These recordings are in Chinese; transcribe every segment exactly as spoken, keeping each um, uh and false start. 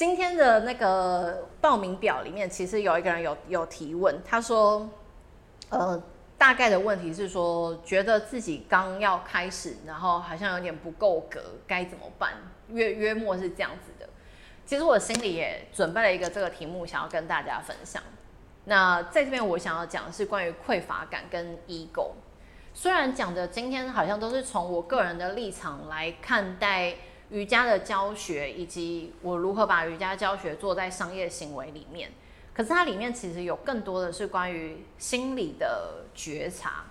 今天的那个报名表里面，其实有一个人有有提问，他说，呃，大概的问题是说，觉得自己刚要开始，然后好像有点不够格，该怎么办？约约莫是这样子的。其实我心里也准备了一个这个题目，想要跟大家分享。那在这边我想要讲的是关于匮乏感跟 ego。虽然讲的今天好像都是从我个人的立场来看待瑜伽的教学，以及我如何把瑜伽教学做在商业行为里面，可是它里面其实有更多的是关于心理的觉察。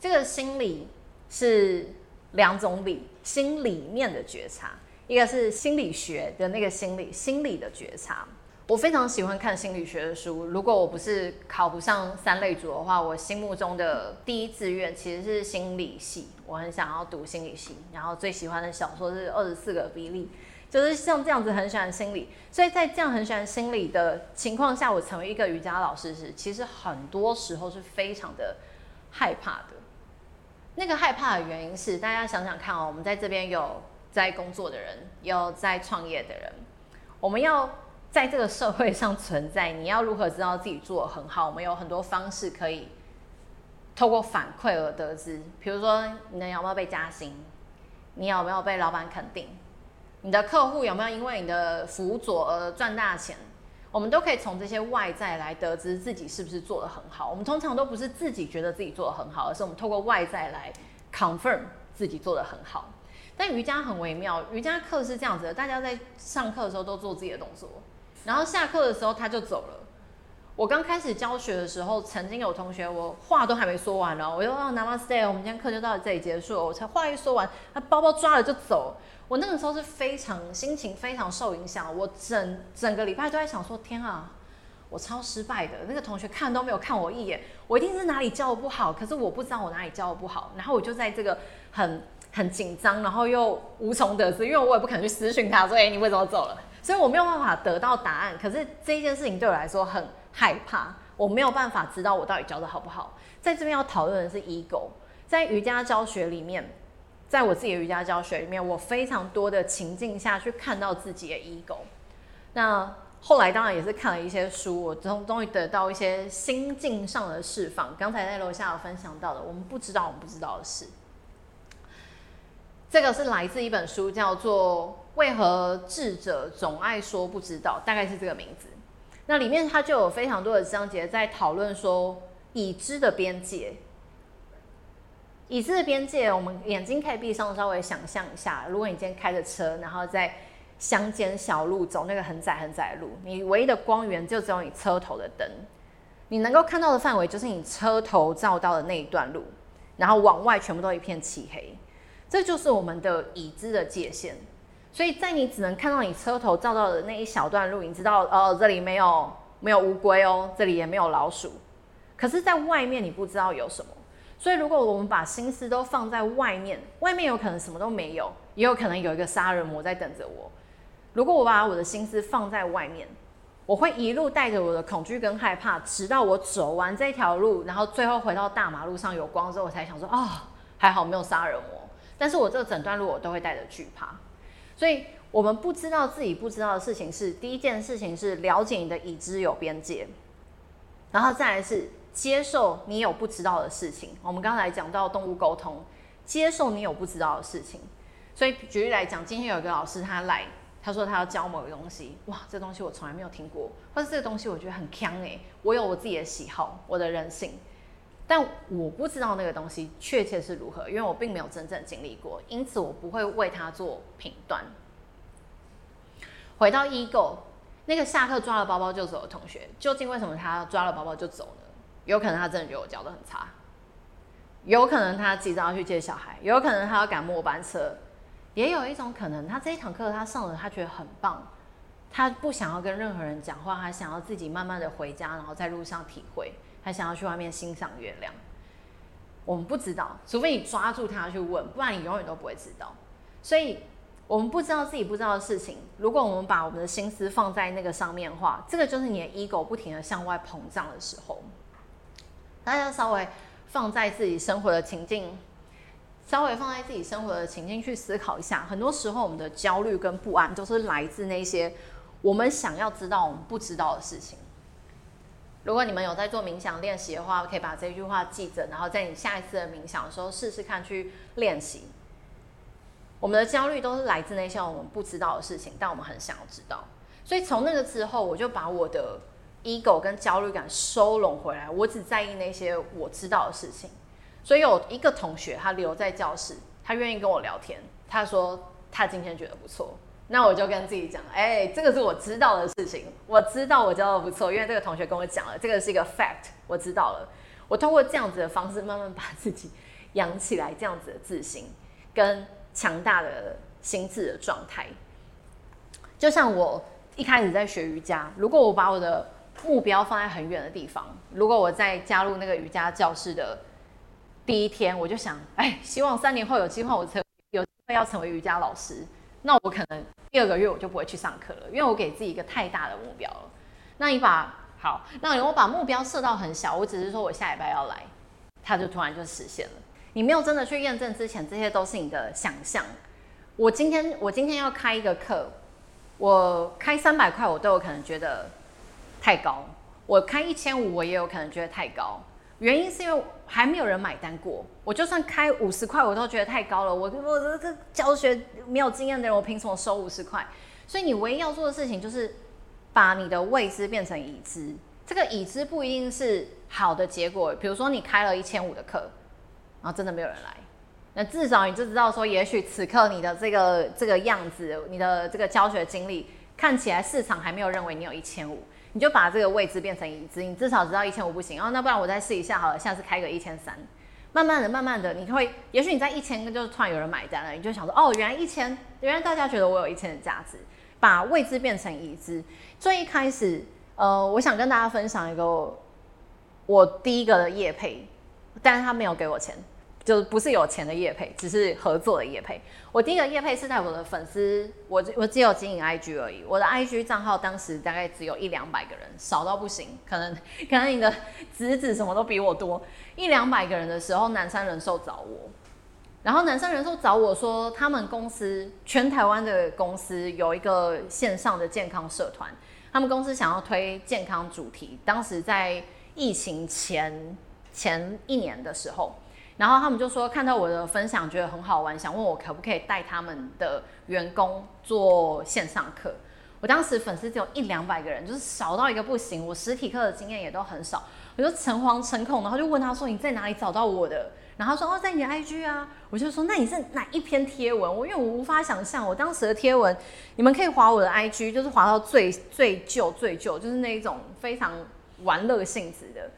这个心理是两种理，心里面的觉察，一个是心理学的那个心理，心理的觉察。我非常喜欢看心理学的书，如果我不是考不上三类组的话，我心目中的第一志愿其实是心理系，我很想要读心理系，然后最喜欢的小说是二十四个比利，就是像这样子很喜欢心理，所以在这样很喜欢心理的情况下，我成为一个瑜伽老师时，其实很多时候是非常的害怕的。那个害怕的原因是，大家想想看哦，我们在这边有在工作的人，有在创业的人，我们要在这个社会上存在，你要如何知道自己做得很好？我们有很多方式可以透过反馈而得知，比如说你有没有被加薪，你有没有被老板肯定，你的客户有没有因为你的辅佐而赚大钱，我们都可以从这些外在来得知自己是不是做得很好。我们通常都不是自己觉得自己做得很好，而是我们透过外在来 confirm 自己做得很好。但瑜伽很微妙，瑜伽课是这样子的，大家在上课的时候都做自己的动作。然后下课的时候他就走了。我刚开始教学的时候，曾经有同学我话都还没说完哦，我就让 Namaste， 我们今天课就到这里结束了，我才话一说完，他包包抓了就走。我那个时候是非常心情非常受影响，我整整个礼拜都在想说，天啊，我超失败的。那个同学看都没有看我一眼，我一定是哪里教的不好，可是我不知道我哪里教的不好。然后我就在这个很很紧张，然后又无从得知，因为我也不可能去私讯他说，哎、欸，你为什么走了？所以我没有办法得到答案，可是这件事情对我来说很害怕，我没有办法知道我到底教的好不好。在这边要讨论的是 ego， 在瑜伽教学里面，在我自己的瑜伽教学里面，我非常多的情境下去看到自己的 ego。那后来当然也是看了一些书，我终终于得到一些心境上的释放。刚才在楼下有分享到的，我们不知道我们不知道的事，这个是来自一本书，叫做为何智者总爱说不知道，大概是这个名字。那里面它就有非常多的章节在讨论说已知的边界。已知的边界，我们眼睛可以闭上，稍微想象一下，如果你今天开着车，然后在乡间小路走那个很窄很窄的路，你唯一的光源就只有你车头的灯，你能够看到的范围就是你车头照到的那一段路，然后往外全部都一片漆黑，这就是我们的已知的界限。所以在你只能看到你车头照到的那一小段路，你知道哦，这里没有没有乌龟哦，这里也没有老鼠。可是，在外面你不知道有什么。所以，如果我们把心思都放在外面，外面有可能什么都没有，也有可能有一个杀人魔在等着我。如果我把我的心思放在外面，我会一路带着我的恐惧跟害怕，直到我走完这条路，然后最后回到大马路上有光之后，我才想说哦，还好没有杀人魔。但是我这整段路我都会带着惧怕。所以我们不知道自己不知道的事情是，第一件事情是了解你的已知有边界，然后再来是接受你有不知道的事情。我们刚才讲到动物沟通，接受你有不知道的事情。所以举例来讲，今天有一个老师他来，他说他要教某个东西，哇，这东西我从来没有听过，或是这个东西我觉得很强哎，我有我自己的喜好，我的人性，但我不知道那个东西确切是如何，因为我并没有真正经历过，因此我不会为它做评断。回到 ego， 那个下课抓了包包就走的同学，究竟为什么他抓了包包就走呢？有可能他真的觉得我教得很差，有可能他急着要去接小孩，有可能他要赶末班车，也有一种可能，他这一堂课他上了，他觉得很棒，他不想要跟任何人讲话，他想要自己慢慢的回家，然后在路上体会。还想要去外面欣赏月亮，我们不知道，除非你抓住他去问，不然你永远都不会知道。所以，我们不知道自己不知道的事情，如果我们把我们的心思放在那个上面的话，这个就是你的 ego 不停的向外膨胀的时候。大家稍微放在自己生活的情境，稍微放在自己生活的情境去思考一下，很多时候我们的焦虑跟不安都是来自那些我们想要知道我们不知道的事情。如果你们有在做冥想练习的话，可以把这句话记着，然后在你下一次的冥想的时候试试看去练习。我们的焦虑都是来自那些我们不知道的事情，但我们很想要知道。所以从那个之后，我就把我的 ego 跟焦虑感收拢回来，我只在意那些我知道的事情。所以有一个同学他留在教室，他愿意跟我聊天，他说他今天觉得不错，那我就跟自己讲，哎、欸，这个是我知道的事情，我知道我知道的不错，因为这个同学跟我讲了，这个是一个 fact， 我知道了。我通过这样子的方式，慢慢把自己养起来，这样子的自信跟强大的心智的状态。就像我一开始在学瑜伽，如果我把我的目标放在很远的地方，如果我在加入那个瑜伽教室的第一天，我就想，哎，希望三年后有机会我成有机会要成为瑜伽老师，那我可能第二个月我就不会去上课了，因为我给自己一个太大的目标了。那你把好，那我把目标设到很小，我只是说我下礼拜要来，它就突然就实现了。你没有真的去验证之前，这些都是你的想象。我今天我今天要开一个课，我开三百块，我都有可能觉得太高；我开一千五，我也有可能觉得太高。原因是因为还没有人买单过，我就算开五十块，我都觉得太高了。我我这教学没有经验的人，我凭什么收五十块？所以你唯一要做的事情就是把你的未知变成已知。这个已知不一定是好的结果。比如说你开了一千五的课，然后真的没有人来，那至少你就知道说，也许此刻你的这个这个样子，你的这个教学经历看起来市场还没有认为你有一千五。你就把这个位置变成已知，你至少知道一千五不行，然、哦、后那不然我再试一下好了，下次开个一千三，慢慢的、慢慢的，你会，也许你在一千就突然有人买单了，你就想说，哦，原来一千，原来大家觉得我有一千的价值，把位置变成已知。最一开始，呃，我想跟大家分享一个我第一个的业配，但是他没有给我钱，就不是有钱的业配，只是合作的业配。我第一个业配是在我的粉丝，我我只有经营 I G 而已，我的 I G 账号当时大概只有一两百个人，少到不行，可能可能你的侄子什么都比我多，一两百个人的时候，南山人寿找我，然后南山人寿找我说，他们公司全台湾的公司有一个线上的健康社团，他们公司想要推健康主题，当时在疫情前前一年的时候。然后他们就说看到我的分享觉得很好玩，想问我可不可以带他们的员工做线上课。我当时粉丝只有一两百个人，就是少到一个不行，我实体课的经验也都很少，我就诚惶诚恐，然后就问他说你在哪里找到我的，然后他说哦在你的 I G 啊，我就说那你是哪一篇贴文，我因为我无法想象我当时的贴文，你们可以滑我的 I G， 就是滑到最最旧最旧，就是那一种非常玩乐性质的。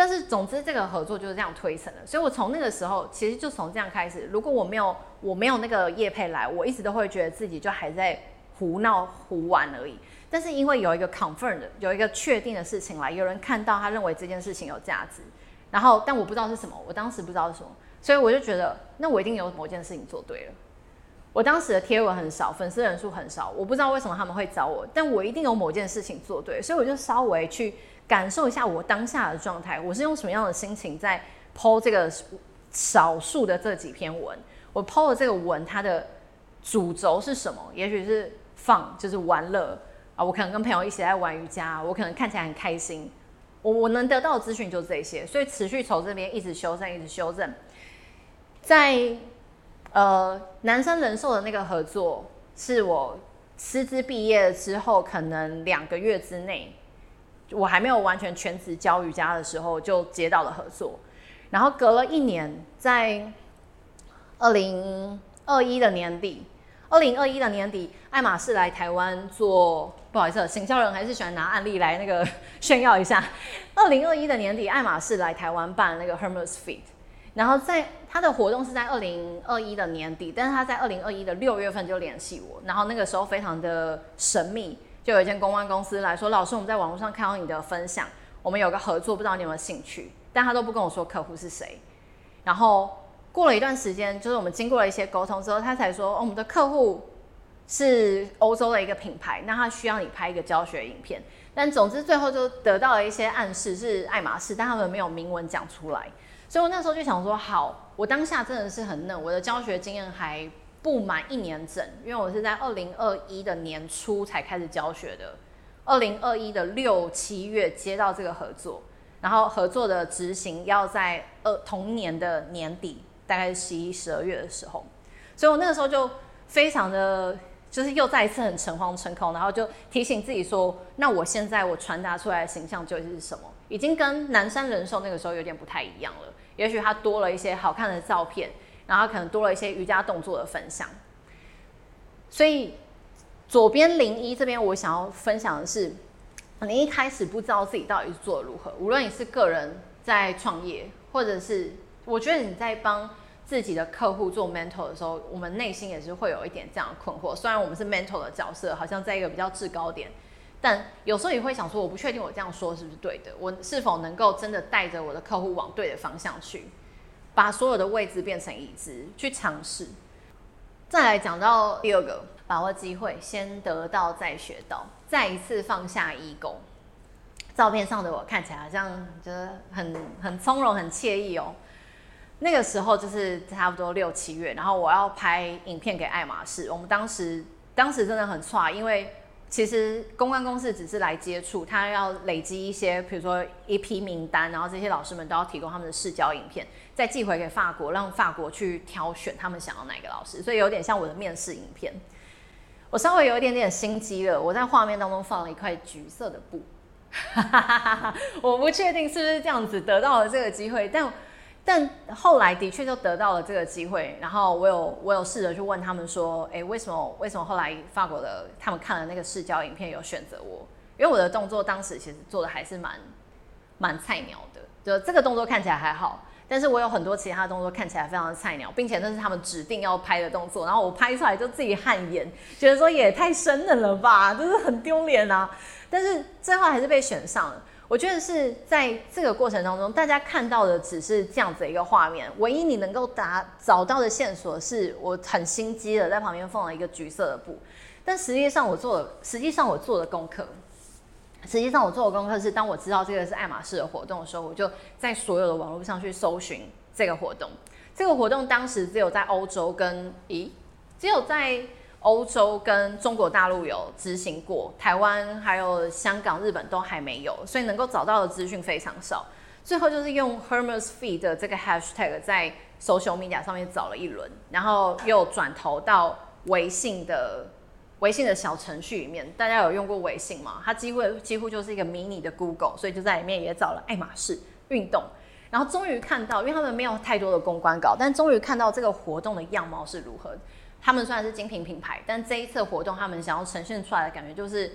但是总之这个合作就是这样推成的，所以我从那个时候其实就从这样开始，如果我没有我没有那个业配来，我一直都会觉得自己就还在胡闹胡玩而已。但是因为有一个 confirm 的，有一个确定的事情来，有人看到他认为这件事情有价值，然后但我不知道是什么，我当时不知道是什么，所以我就觉得那我一定有某件事情做对了。我当时的贴文很少，粉丝人数很少，我不知道为什么他们会找我，但我一定有某件事情做对，所以我就稍微去感受一下我当下的状态，我是用什么样的心情在 po 这个少数的这几篇文，我 po 的这个文它的主轴是什么，也许是放就是玩乐啊，我可能跟朋友一起在玩瑜伽，我可能看起来很开心，我我能得到的资讯就是这些，所以持续从这边一直修正一直修正。在呃，南山人寿的那个合作，是我师资毕业之后，可能两个月之内，我还没有完全全职教瑜伽的时候就接到了合作。然后隔了一年，在二零二一的年底，二零二一的年底，爱马仕来台湾做，不好意思，行销人还是喜欢拿案例来那个炫耀一下。二零二一的年底，爱马仕来台湾办那个 Hermès Fit。然后在他的活动是在二零二一的年底，但是他在二零二一的六月份就联系我，然后那个时候非常的神秘，就有一间公关公司来说，老师我们在网络上看到你的分享，我们有个合作，不知道你有没有兴趣，但他都不跟我说客户是谁。然后过了一段时间，就是我们经过了一些沟通之后，他才说、哦、我们的客户是欧洲的一个品牌，那他需要你拍一个教学影片。但总之最后就得到了一些暗示是爱马仕，但他们没有明文讲出来。所以我那时候就想说，好，我当下真的是很嫩，我的教学经验还不满一年整，因为我是在二零二一的年初才开始教学的，二零二一的六七月接到这个合作，然后合作的执行要在呃同年的年底，大概十一十二月的时候，所以我那个时候就非常的就是又再一次很诚惶诚恐，然后就提醒自己说，那我现在我传达出来的形象究竟是什么？已经跟南山人寿那个时候有点不太一样了，也许它多了一些好看的照片。然后可能多了一些瑜伽动作的分享，所以左边零一这边我想要分享的是，你一开始不知道自己到底是做的如何，无论你是个人在创业，或者是我觉得你在帮自己的客户做 mentor 的时候，我们内心也是会有一点这样的困惑。虽然我们是 mentor 的角色，好像在一个比较制高点，但有时候也会想说，我不确定我这样说是不是对的，我是否能够真的带着我的客户往对的方向去。把所有的位置变成已知，去尝试。再来讲到第二个，把握机会，先得到再学到，再一次放下 ego。照片上的我看起来好像觉得很很从容、很惬意哦。那个时候就是差不多六七月，然后我要拍影片给爱马仕。我们当时当时真的很差，因为其实公关公司只是来接触，他要累积一些，比如说一批名单，然后这些老师们都要提供他们的试教影片，再寄回给法国，让法国去挑选他们想要哪一个老师，所以有点像我的面试影片。我稍微有一点点心机了，我在画面当中放了一块橘色的布，我不确定是不是这样子得到了这个机会，但但后来的确就得到了这个机会，然后我有我有试着去问他们说，哎，为什么为什么后来法国的他们看了那个试教影片有选择我？因为我的动作当时其实做的还是蛮蛮菜鸟的，就这个动作看起来还好，但是我有很多其他动作看起来非常的菜鸟，并且那是他们指定要拍的动作，然后我拍出来就自己汗颜，觉得说也太生冷了吧，就是很丢脸啊。但是最后还是被选上了。我觉得是在这个过程当中，大家看到的只是这样子一个画面，唯一你能够打找到的线索是我很心机的在旁边放了一个橘色的布，但实际上我做的实际上我做的功课，实际上我做的功课是，当我知道这个是爱马仕的活动的时候，我就在所有的网络上去搜寻这个活动。这个活动当时只有在欧洲跟咦，只有在。欧洲跟中国大陆有执行过，台湾还有香港、日本都还没有，所以能够找到的资讯非常少。最后就是用 Hermès Fit 的这个 hashtag 在 social media 上面找了一轮，然后又转投到微信的微信的小程序里面。大家有用过微信吗？它几乎几乎就是一个迷你的 Google， 所以就在里面也找了爱马仕运动，然后终于看到，因为他们没有太多的公关稿，但终于看到这个活动的样貌是如何。他们虽然是精品品牌，但这一次活动他们想要呈现出来的感觉就是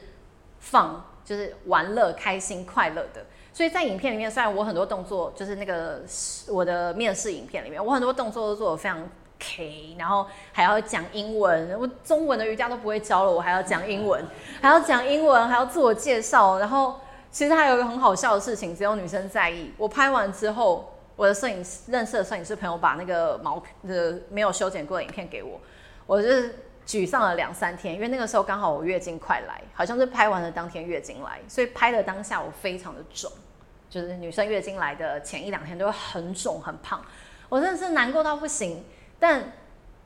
放，就是玩乐、开心、快乐的。所以在影片里面，虽然我很多动作，就是那个我的面试影片里面，我很多动作都做得非常 K， 然后还要讲英文，我中文的瑜伽都不会教了，我还要讲英文，还要讲英文，还要自我介绍。然后其实还有一个很好笑的事情，只有女生在意。我拍完之后，我的摄影认识的摄影师朋友把那个毛呃没有修剪过的影片给我。我就是沮丧了两三天，因为那个时候刚好我月经快来，好像是拍完了当天月经来，所以拍的当下我非常的肿，就是女生月经来的前一两天都会很肿很胖，我真的是难过到不行。但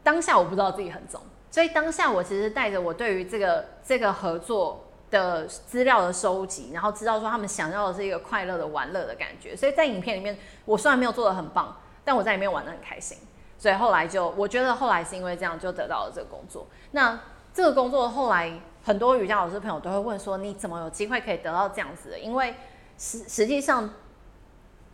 当下我不知道自己很肿，所以当下我其实带着我对于这个这个合作的资料的收集，然后知道说他们想要的是一个快乐的玩乐的感觉，所以在影片里面我虽然没有做得很棒，但我在里面玩得很开心。所以后来就，我觉得后来是因为这样就得到了这个工作。那这个工作后来很多瑜伽老师朋友都会问说，你怎么有机会可以得到这样子的？因为实实际上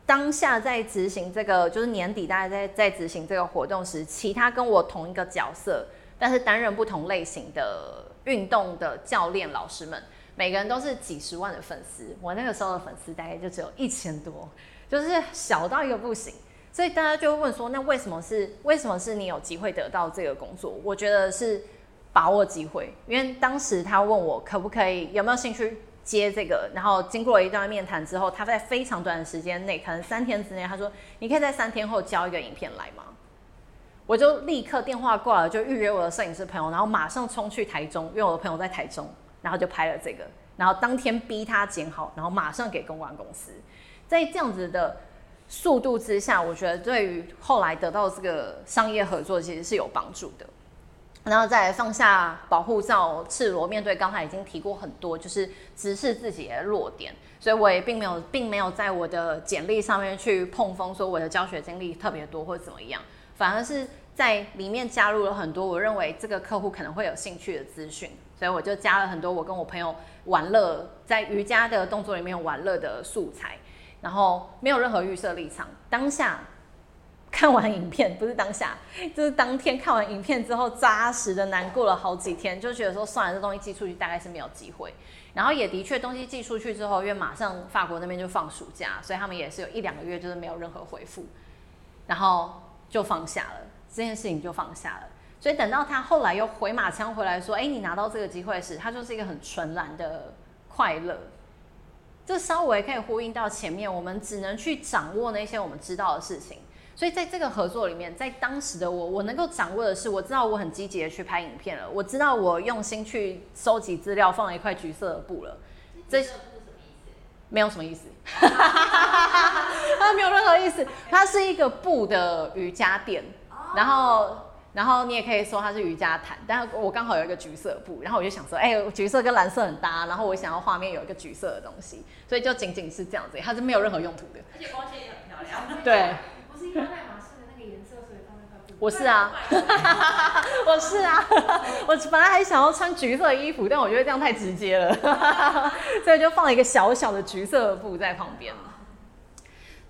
当下在执行这个，就是年底大家在在执行这个活动时，其他跟我同一个角色，但是担任不同类型的运动的教练老师们，每个人都是几十万的粉丝。我那个时候的粉丝大概就只有一千多，就是小到一个不行。所以大家就会问说，那为什么是为什么是你有机会得到这个工作？我觉得是把握机会，因为当时他问我可不可以有没有兴趣接这个，然后经过了一段面谈之后，他在非常短的时间内，可能三天之内，他说你可以在三天后交一个影片来吗？我就立刻电话挂了，就预约我的摄影师朋友，然后马上冲去台中，因为我的朋友在台中，然后就拍了这个，然后当天逼他剪好，然后马上给公关公司，在这样子的速度之下，我觉得对于后来得到这个商业合作其实是有帮助的。然后再放下保护罩，赤裸面对。刚才已经提过很多，就是直视自己的弱点，所以我也并没有并没有在我的简历上面去碰锋，说我的教学经历特别多或怎么样，反而是在里面加入了很多我认为这个客户可能会有兴趣的资讯，所以我就加了很多我跟我朋友玩乐，在瑜伽的动作里面玩乐的素材，然后没有任何预设立场，当下。看完影片不是当下，就是当天看完影片之后，扎实的难过了好几天，就觉得说算了，这东西寄出去大概是没有机会。然后也的确，东西寄出去之后，因为马上法国那边就放暑假，所以他们也是有一两个月就是没有任何回复，然后就放下了这件事情，就放下了。所以等到他后来又回马枪回来说，哎，你拿到这个机会时，他就是一个很纯然的快乐。这稍微可以呼应到前面，我们只能去掌握那些我们知道的事情。所以在这个合作里面，在当时的我，我能够掌握的是，我知道我很积极的去拍影片了，我知道我用心去收集资料，放了一块橘色的布了。这橘色布什么意思？没有什么意思，它没有任何意思。它是一个布的瑜伽垫，然后然后你也可以说它是瑜伽毯，但我刚好有一个橘色布，然后我就想说，哎、欸，橘色跟蓝色很搭，然后我想要画面有一个橘色的东西，所以就仅仅是这样子，它是没有任何用途的。而且光线也很漂亮。对。是因为爱马仕的那个颜色，所以放在那个。我是啊，我是啊，我本来还想要穿橘色的衣服，但我觉得这样太直接了，所以就放了一个小小的橘色的布在旁边。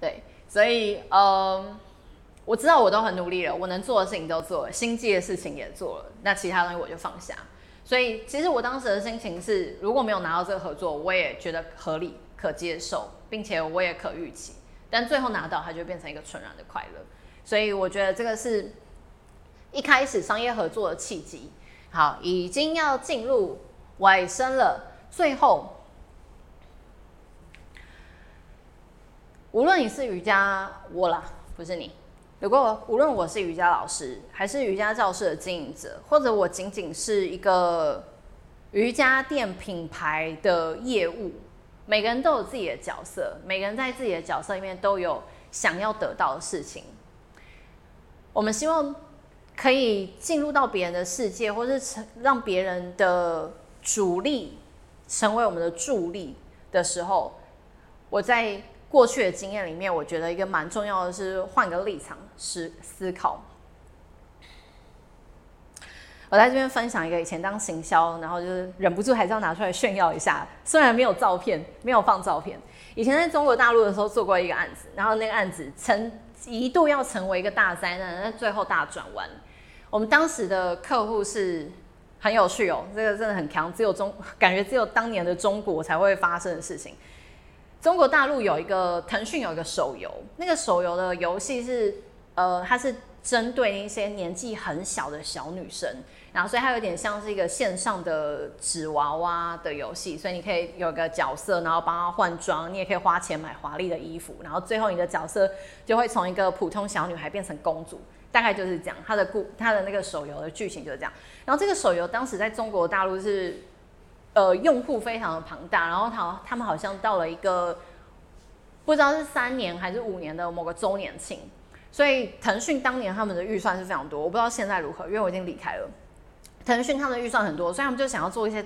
对，所以嗯，我知道我都很努力了，我能做的事情都做了，心机的事情也做了，那其他东西我就放下。所以其实我当时的心情是，如果没有拿到这个合作，我也觉得合理、可接受，并且我也可预期。但最后拿到，它就变成一个纯然的快乐，所以我觉得这个是一开始商业合作的契机。好，已经要进入尾声了，最后，无论你是瑜伽我啦，不是你，如果无论我是瑜伽老师，还是瑜伽教室的经营者，或者我仅仅是一个瑜伽店品牌的业务。每个人都有自己的角色，每个人在自己的角色里面都有想要得到的事情。我们希望可以进入到别人的世界，或是让别人的主力成为我们的助力的时候，我在过去的经验里面，我觉得一个蛮重要的是换个立场思思考。我在这边分享一个以前当行销，然后就是忍不住还是要拿出来炫耀一下，虽然没有照片，没有放照片。以前在中国大陆的时候做过一个案子，然后那个案子成一度要成为一个大灾难，但最后大转弯。我们当时的客户是很有趣哦，这个真的很强，只有中感觉只有当年的中国才会发生的事情。中国大陆有一个腾讯有一个手游，那个手游的游戏是呃，它是针对一些年纪很小的小女生。然后，所以它有点像是一个线上的纸娃娃的游戏，所以你可以有个角色，然后帮她换装，你也可以花钱买华丽的衣服，然后最后你的角色就会从一个普通小女孩变成公主，大概就是这样。它的故，它的那个手游的剧情就是这样。然后这个手游当时在中国大陆是，呃，用户非常的庞大，然后他他们好像到了一个不知道是三年还是五年的某个周年庆，所以腾讯当年他们的预算是非常多，我不知道现在如何，因为我已经离开了。腾讯他们的预算很多，所以他们就想要做一些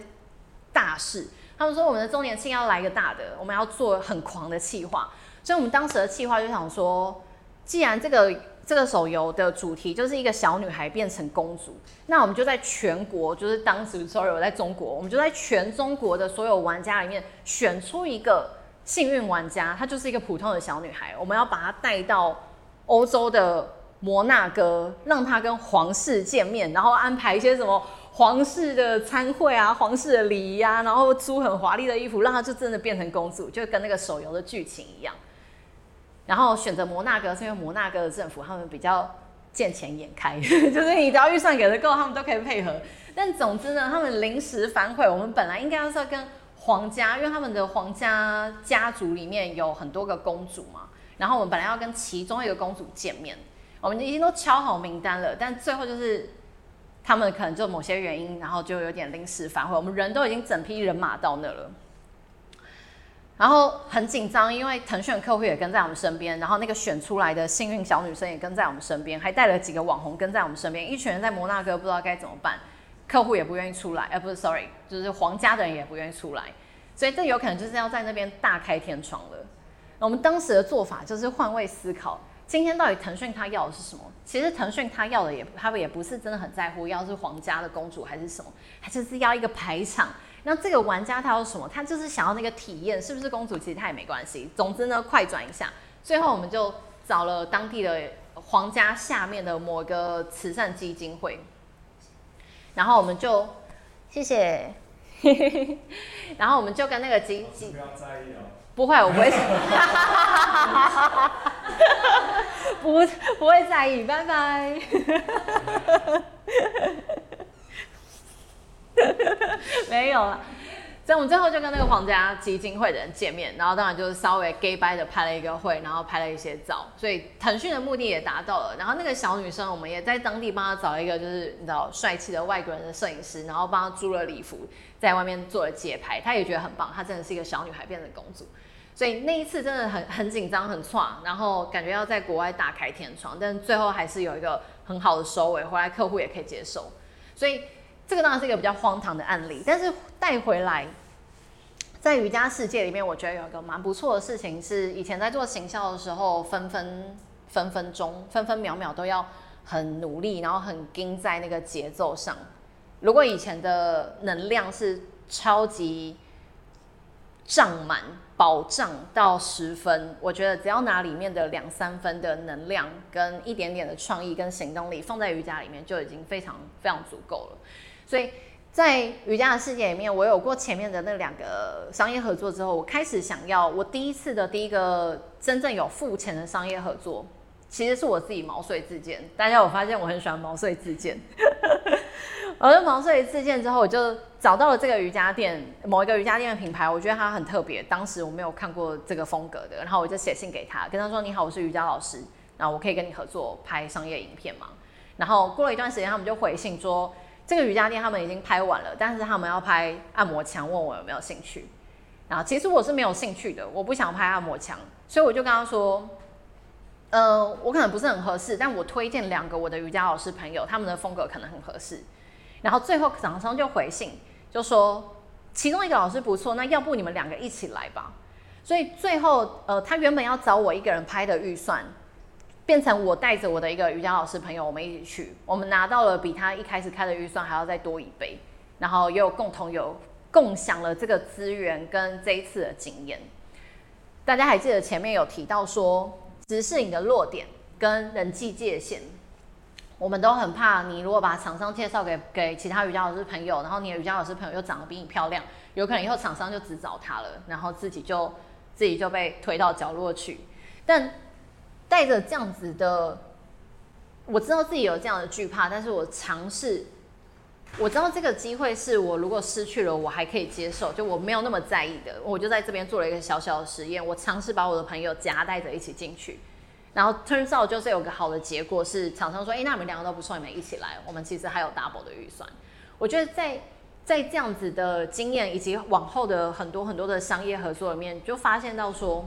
大事。他们说我们的周年庆要来一个大的，我们要做很狂的企划。所以我们当时的企划就想说，既然这个这个手游的主题就是一个小女孩变成公主，那我们就在全国，就是当时 sorry 我在中国，我们就在全中国的所有玩家里面选出一个幸运玩家，她就是一个普通的小女孩，我们要把她带到欧洲的摩纳哥，让他跟皇室见面，然后安排一些什么皇室的餐会啊，皇室的礼仪啊，然后租很华丽的衣服，让他就真的变成公主，就跟那个手游的剧情一样。然后选择摩纳哥是因为摩纳哥的政府他们比较见钱眼开，就是你只要预算给的够，他们都可以配合。但总之呢，他们临时反悔，我们本来应该是要跟皇家，因为他们的皇家家族里面有很多个公主嘛，然后我们本来要跟其中一个公主见面。我们已经都敲好名单了，但最后就是他们可能就某些原因，然后就有点临时反悔。我们人都已经整批人马到那了，然后很紧张，因为腾讯的客户也跟在我们身边，然后那个选出来的幸运小女生也跟在我们身边，还带了几个网红跟在我们身边，一群人在摩纳哥不知道该怎么办，客户也不愿意出来，呃，不是 ，sorry， 就是皇家的人也不愿意出来，所以这有可能就是要在那边大开天窗了。我们当时的做法就是换位思考，今天到底腾讯他要的是什么？其实腾讯他要的也，他也不是真的很在乎，要是皇家的公主还是什么，他就是要一个排场。那这个玩家他要什么？他就是想要那个体验，是不是公主？其实他也没关系。总之呢，快转一下。最后我们就找了当地的皇家下面的某个慈善基金会，然后我们就谢谢，然后我们就跟那个基金，不要在意哦，不会，我不会，不不会在意，拜拜。没有了，所以我们最后就跟那个皇家基金会的人见面，然后当然就是稍微 gay bye 的拍了一个会，然后拍了一些照，所以腾讯的目的也达到了。然后那个小女生，我们也在当地帮她找了一个就是你知道帅气的外国人的摄影师，然后帮她租了礼服，在外面做了街拍，她也觉得很棒，她真的是一个小女孩变成公主。所以那一次真的很很紧张很挫，然后感觉要在国外大开天窗，但最后还是有一个很好的收尾，回来客户也可以接受，所以。这个当然是一个比较荒唐的案例，但是带回来，在瑜伽世界里面，我觉得有一个蛮不错的事情是，以前在做行销的时候，分分分分钟、分分秒秒都要很努力，然后很盯在那个节奏上。如果以前的能量是超级胀满、饱胀到十分，我觉得只要拿里面的两三分的能量跟一点点的创意跟行动力放在瑜伽里面，就已经非常非常足够了。所以在瑜伽的世界里面，我有过前面的那两个商业合作之后，我开始想要我第一次的第一个真正有付钱的商业合作，其实是我自己毛遂自荐。大家有发现我很喜欢毛遂自荐，我就毛遂自荐之后，我就找到了这个瑜伽店，某一个瑜伽店的品牌，我觉得它很特别，当时我没有看过这个风格的，然后我就写信给他，跟他说：“你好，我是瑜伽老师，那我可以跟你合作拍商业影片吗？”然后过了一段时间，他们就回信说。这个瑜伽店他们已经拍完了，但是他们要拍按摩墙，问我有没有兴趣。然后其实我是没有兴趣的，我不想拍按摩墙，所以我就跟他说，呃，我可能不是很合适，但我推荐两个我的瑜伽老师朋友，他们的风格可能很合适。然后最后厂商就回信，就说其中一个老师不错，那要不你们两个一起来吧。所以最后，呃，他原本要找我一个人拍的预算。变成我带着我的一个瑜伽老师朋友，我们一起去，我们拿到了比他一开始开的预算还要再多一倍，然后也有共同有共享了这个资源跟这一次的经验。大家还记得前面有提到说，直视你的弱点跟人际界限，我们都很怕你如果把厂商介绍给给其他瑜伽老师朋友，然后你的瑜伽老师朋友又长得比你漂亮，有可能以后厂商就只找他了，然后自己就自己就被推到角落去，但。带着这样子的，我知道自己有这样的惧怕，但是我尝试，我知道这个机会是我如果失去了，我还可以接受，就我没有那么在意的。我就在这边做了一个小小的实验，我尝试把我的朋友夹带着一起进去，然后 turns out 就是有个好的结果是厂商说，哎、欸，那你们两个都不错，你们一起来，我们其实还有 double 的预算。我觉得在在这样子的经验以及往后的很多很多的商业合作里面，就发现到说，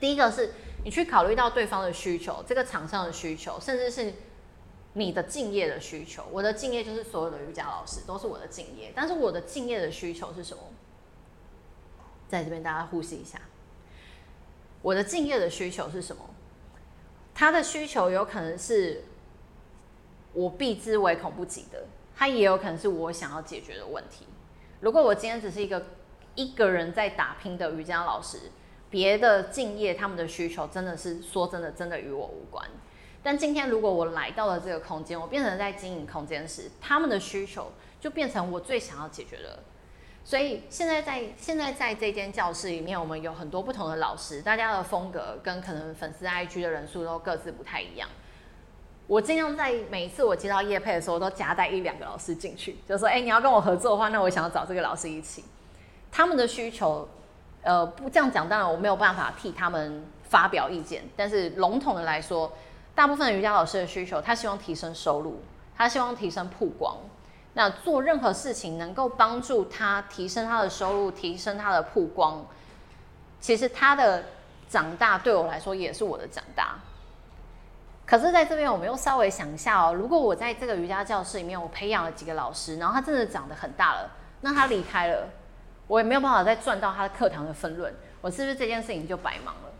第一个是。你去考虑到对方的需求，这个厂商的需求，甚至是你的敬业的需求。我的敬业就是所有的瑜伽老师都是我的敬业，但是我的敬业的需求是什么？在这边大家呼吸一下。我的敬业的需求是什么？他的需求有可能是我避之唯恐不及的，他也有可能是我想要解决的问题。如果我今天只是一个一个人在打拼的瑜伽老师。别的敬业他们的需求真的是说真的真的与我无关，但今天如果我来到了这个空间，我变成在经营空间时，他们的需求就变成我最想要解决的。所以现在在现在在这间教室里面，我们有很多不同的老师，大家的风格跟可能粉丝 I G 的人数都各自不太一样。我尽量在每一次我接到业配的时候，都夹带一两个老师进去，就说：“哎、欸，你要跟我合作的话，那我想要找这个老师一起。”他们的需求。呃，不这样讲，当然我没有办法替他们发表意见。但是笼统的来说，大部分瑜伽老师的需求，他希望提升收入，他希望提升曝光。那做任何事情能够帮助他提升他的收入，提升他的曝光，其实他的长大对我来说也是我的长大。可是在这边我们又稍微想一下哦，如果我在这个瑜伽教室里面我培养了几个老师，然后他真的长得很大了，那他离开了，我也没有办法再赚到他的课堂的分润，我是不是这件事情就白忙了？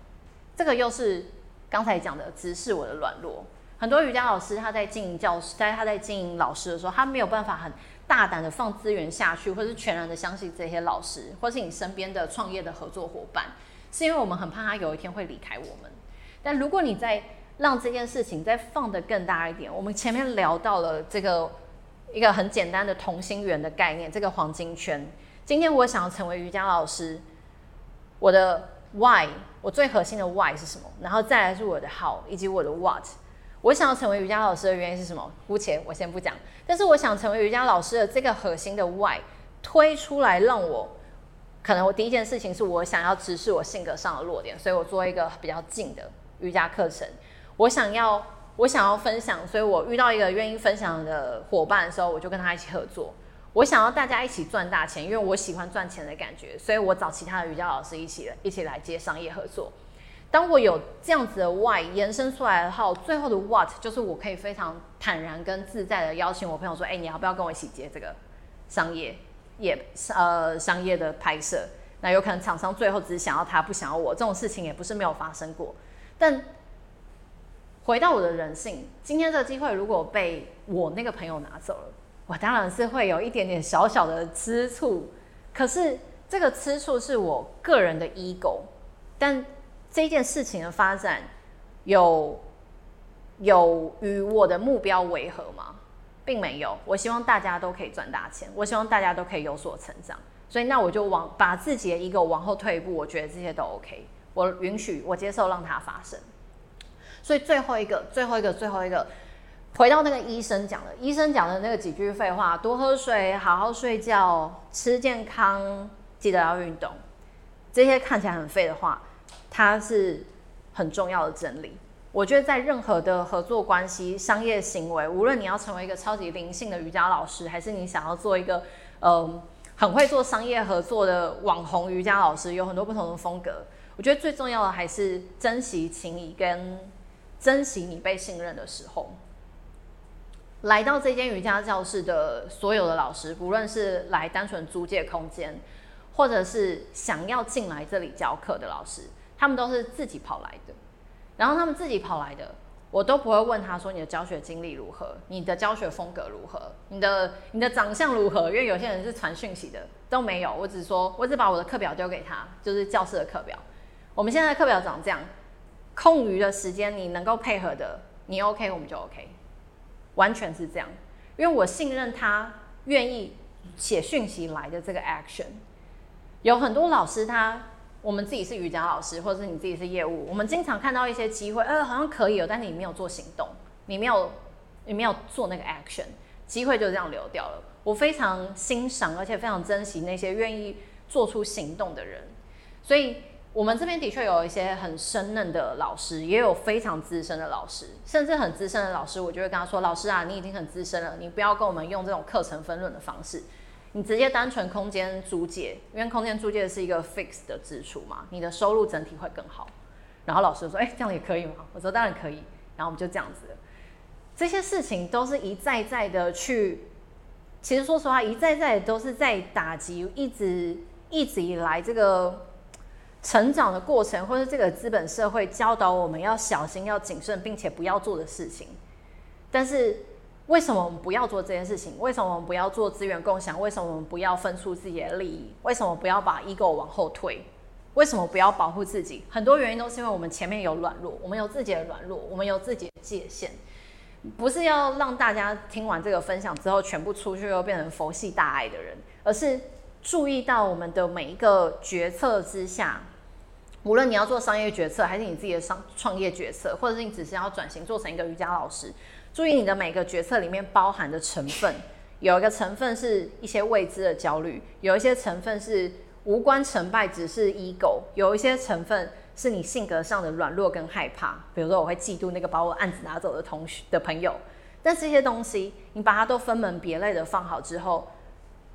这个又是刚才讲的直视我的软弱。很多瑜伽老师他在经营教师，在他在经营老师的时候，他没有办法很大胆的放资源下去，或是全然的相信这些老师，或是你身边的创业的合作伙伴，是因为我们很怕他有一天会离开我们。但如果你在让这件事情再放得更大一点，我们前面聊到了这个一个很简单的同心圆的概念，这个黄金圈。今天我想要成为瑜伽老师，我的 why， 我最核心的 why 是什么？然后再来是我的 how， 以及我的 what。我想要成为瑜伽老师的原因是什么？姑且我先不讲。但是我想成为瑜伽老师的这个核心的 why 推出来，让我可能我第一件事情是我想要直视我性格上的弱点，所以我做一个比较近的瑜伽课程。我想要，我想要分享，所以我遇到一个愿意分享的伙伴的时候，我就跟他一起合作。我想要大家一起赚大钱，因为我喜欢赚钱的感觉，所以我找其他的瑜伽老师一起一起来接商业合作。当我有这样子的 why 延伸出来的后，最后的 what 就是我可以非常坦然跟自在的邀请我朋友说：“哎、欸，你要不要跟我一起接这个商业也呃商业的拍摄？”那有可能厂商最后只是想要他，不想要我，这种事情也不是没有发生过，但。回到我的人性，今天这个机会如果被我那个朋友拿走了，我当然是会有一点点小小的吃醋，可是这个吃醋是我个人的 ego， 但这件事情的发展有有与我的目标违和吗？并没有。我希望大家都可以赚大钱，我希望大家都可以有所成长，所以那我就往把自己的 ego 往后退一步，我觉得这些都 OK， 我允许，我接受让它发生。所以最后一个，最后一个，最后一个，回到那个医生讲的，医生讲的那个几句废话：多喝水，好好睡觉，吃健康，记得要运动。这些看起来很废的话，它是很重要的真理。我觉得在任何的合作关系、商业行为，无论你要成为一个超级灵性的瑜伽老师，还是你想要做一个呃很会做商业合作的网红瑜伽老师，有很多不同的风格。我觉得最重要的还是珍惜情谊跟。珍惜你被信任的时候。来到这间瑜伽教室的所有的老师，不论是来单纯租借空间，或者是想要进来这里教课的老师，他们都是自己跑来的。然后他们自己跑来的，我都不会问他说你的教学经历如何，你的教学风格如何，你的你的长相如何，因为有些人是传讯息的，都没有。我只说，我只把我的课表丢给他，就是教室的课表。我们现在的课表长这样。空余的时间你能够配合的，你 OK 我们就 OK， 完全是这样。因为我信任他愿意写讯息来的这个 action。 有很多老师他，我们自己是瑜伽老师，或者是你自己是业务，我们经常看到一些机会，呃，好像可以哦，但你没有做行动，你没有你没有做那个 action， 机会就这样流掉了。我非常欣赏而且非常珍惜那些愿意做出行动的人，所以我们这边的确有一些很生嫩的老师，也有非常资深的老师，甚至很资深的老师，我就会跟他说：“老师啊，你已经很资深了，你不要跟我们用这种课程分论的方式，你直接单纯空间租借，因为空间租借是一个 fixed 的支出嘛，你的收入整体会更好。”然后老师就说：“哎、欸，这样也可以吗？”我说：“当然可以。”然后我们就这样子了。这些事情都是一再再的去，其实说实话，一再再都是在打击，一直一直以来这个。成长的过程，或是这个资本社会教导我们要小心、要谨慎，并且不要做的事情。但是，为什么我们不要做这件事情？为什么我们不要做资源共享？为什么我们不要分出自己的利益？为什么不要把 ego 往后推？为什么不要保护自己？很多原因都是因为我们前面有软弱，我们有自己的软弱，我们有自己的界限。不是要让大家听完这个分享之后，全部出去又变成佛系大爱的人，而是。注意到我们的每一个决策之下，无论你要做商业决策，还是你自己的商创业决策，或者是你只是要转型做成一个瑜伽老师，注意你的每个决策里面包含的成分，有一个成分是一些未知的焦虑，有一些成分是无关成败，只是 ego， 有一些成分是你性格上的软弱跟害怕，比如说我会嫉妒那个把我案子拿走的同学的朋友，但这些东西你把它都分门别类的放好之后。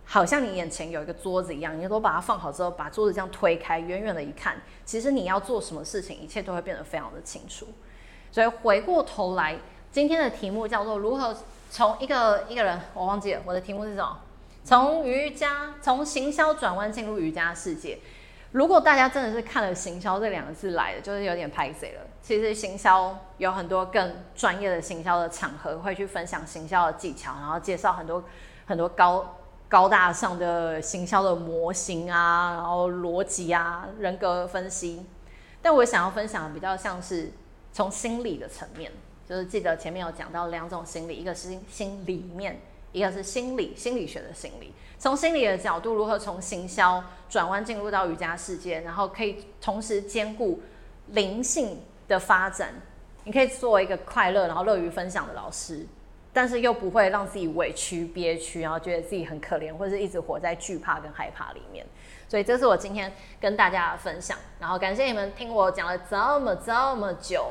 好像你眼前有一个桌子一样，你都把它放好之后，把桌子这样推开，远远的一看，其实你要做什么事情，一切都会变得非常的清楚。所以回过头来，今天的题目叫做如何从一个一个人，我忘记了我的题目是什么，从瑜伽从行销转弯进入瑜伽世界。如果大家真的是看了行销这两个字来的，就是有点拍谁了。其实行销有很多更专业的行销的场合会去分享行销的技巧，然后介绍很多很多高高大上的行销的模型啊，然后逻辑啊，人格分析。但我想要分享的比较像是从心理的层面，就是记得前面有讲到两种心理，一个是心里面，一个是心理心理学的心理。从心理的角度，如何从行销转弯进入到瑜伽世界，然后可以同时兼顾灵性的发展。你可以做一个快乐然后乐于分享的老师，但是又不会让自己委屈憋屈，然后觉得自己很可怜，或是一直活在惧怕跟害怕里面。所以这是我今天跟大家分享，然后感谢你们听我讲了这么这么久。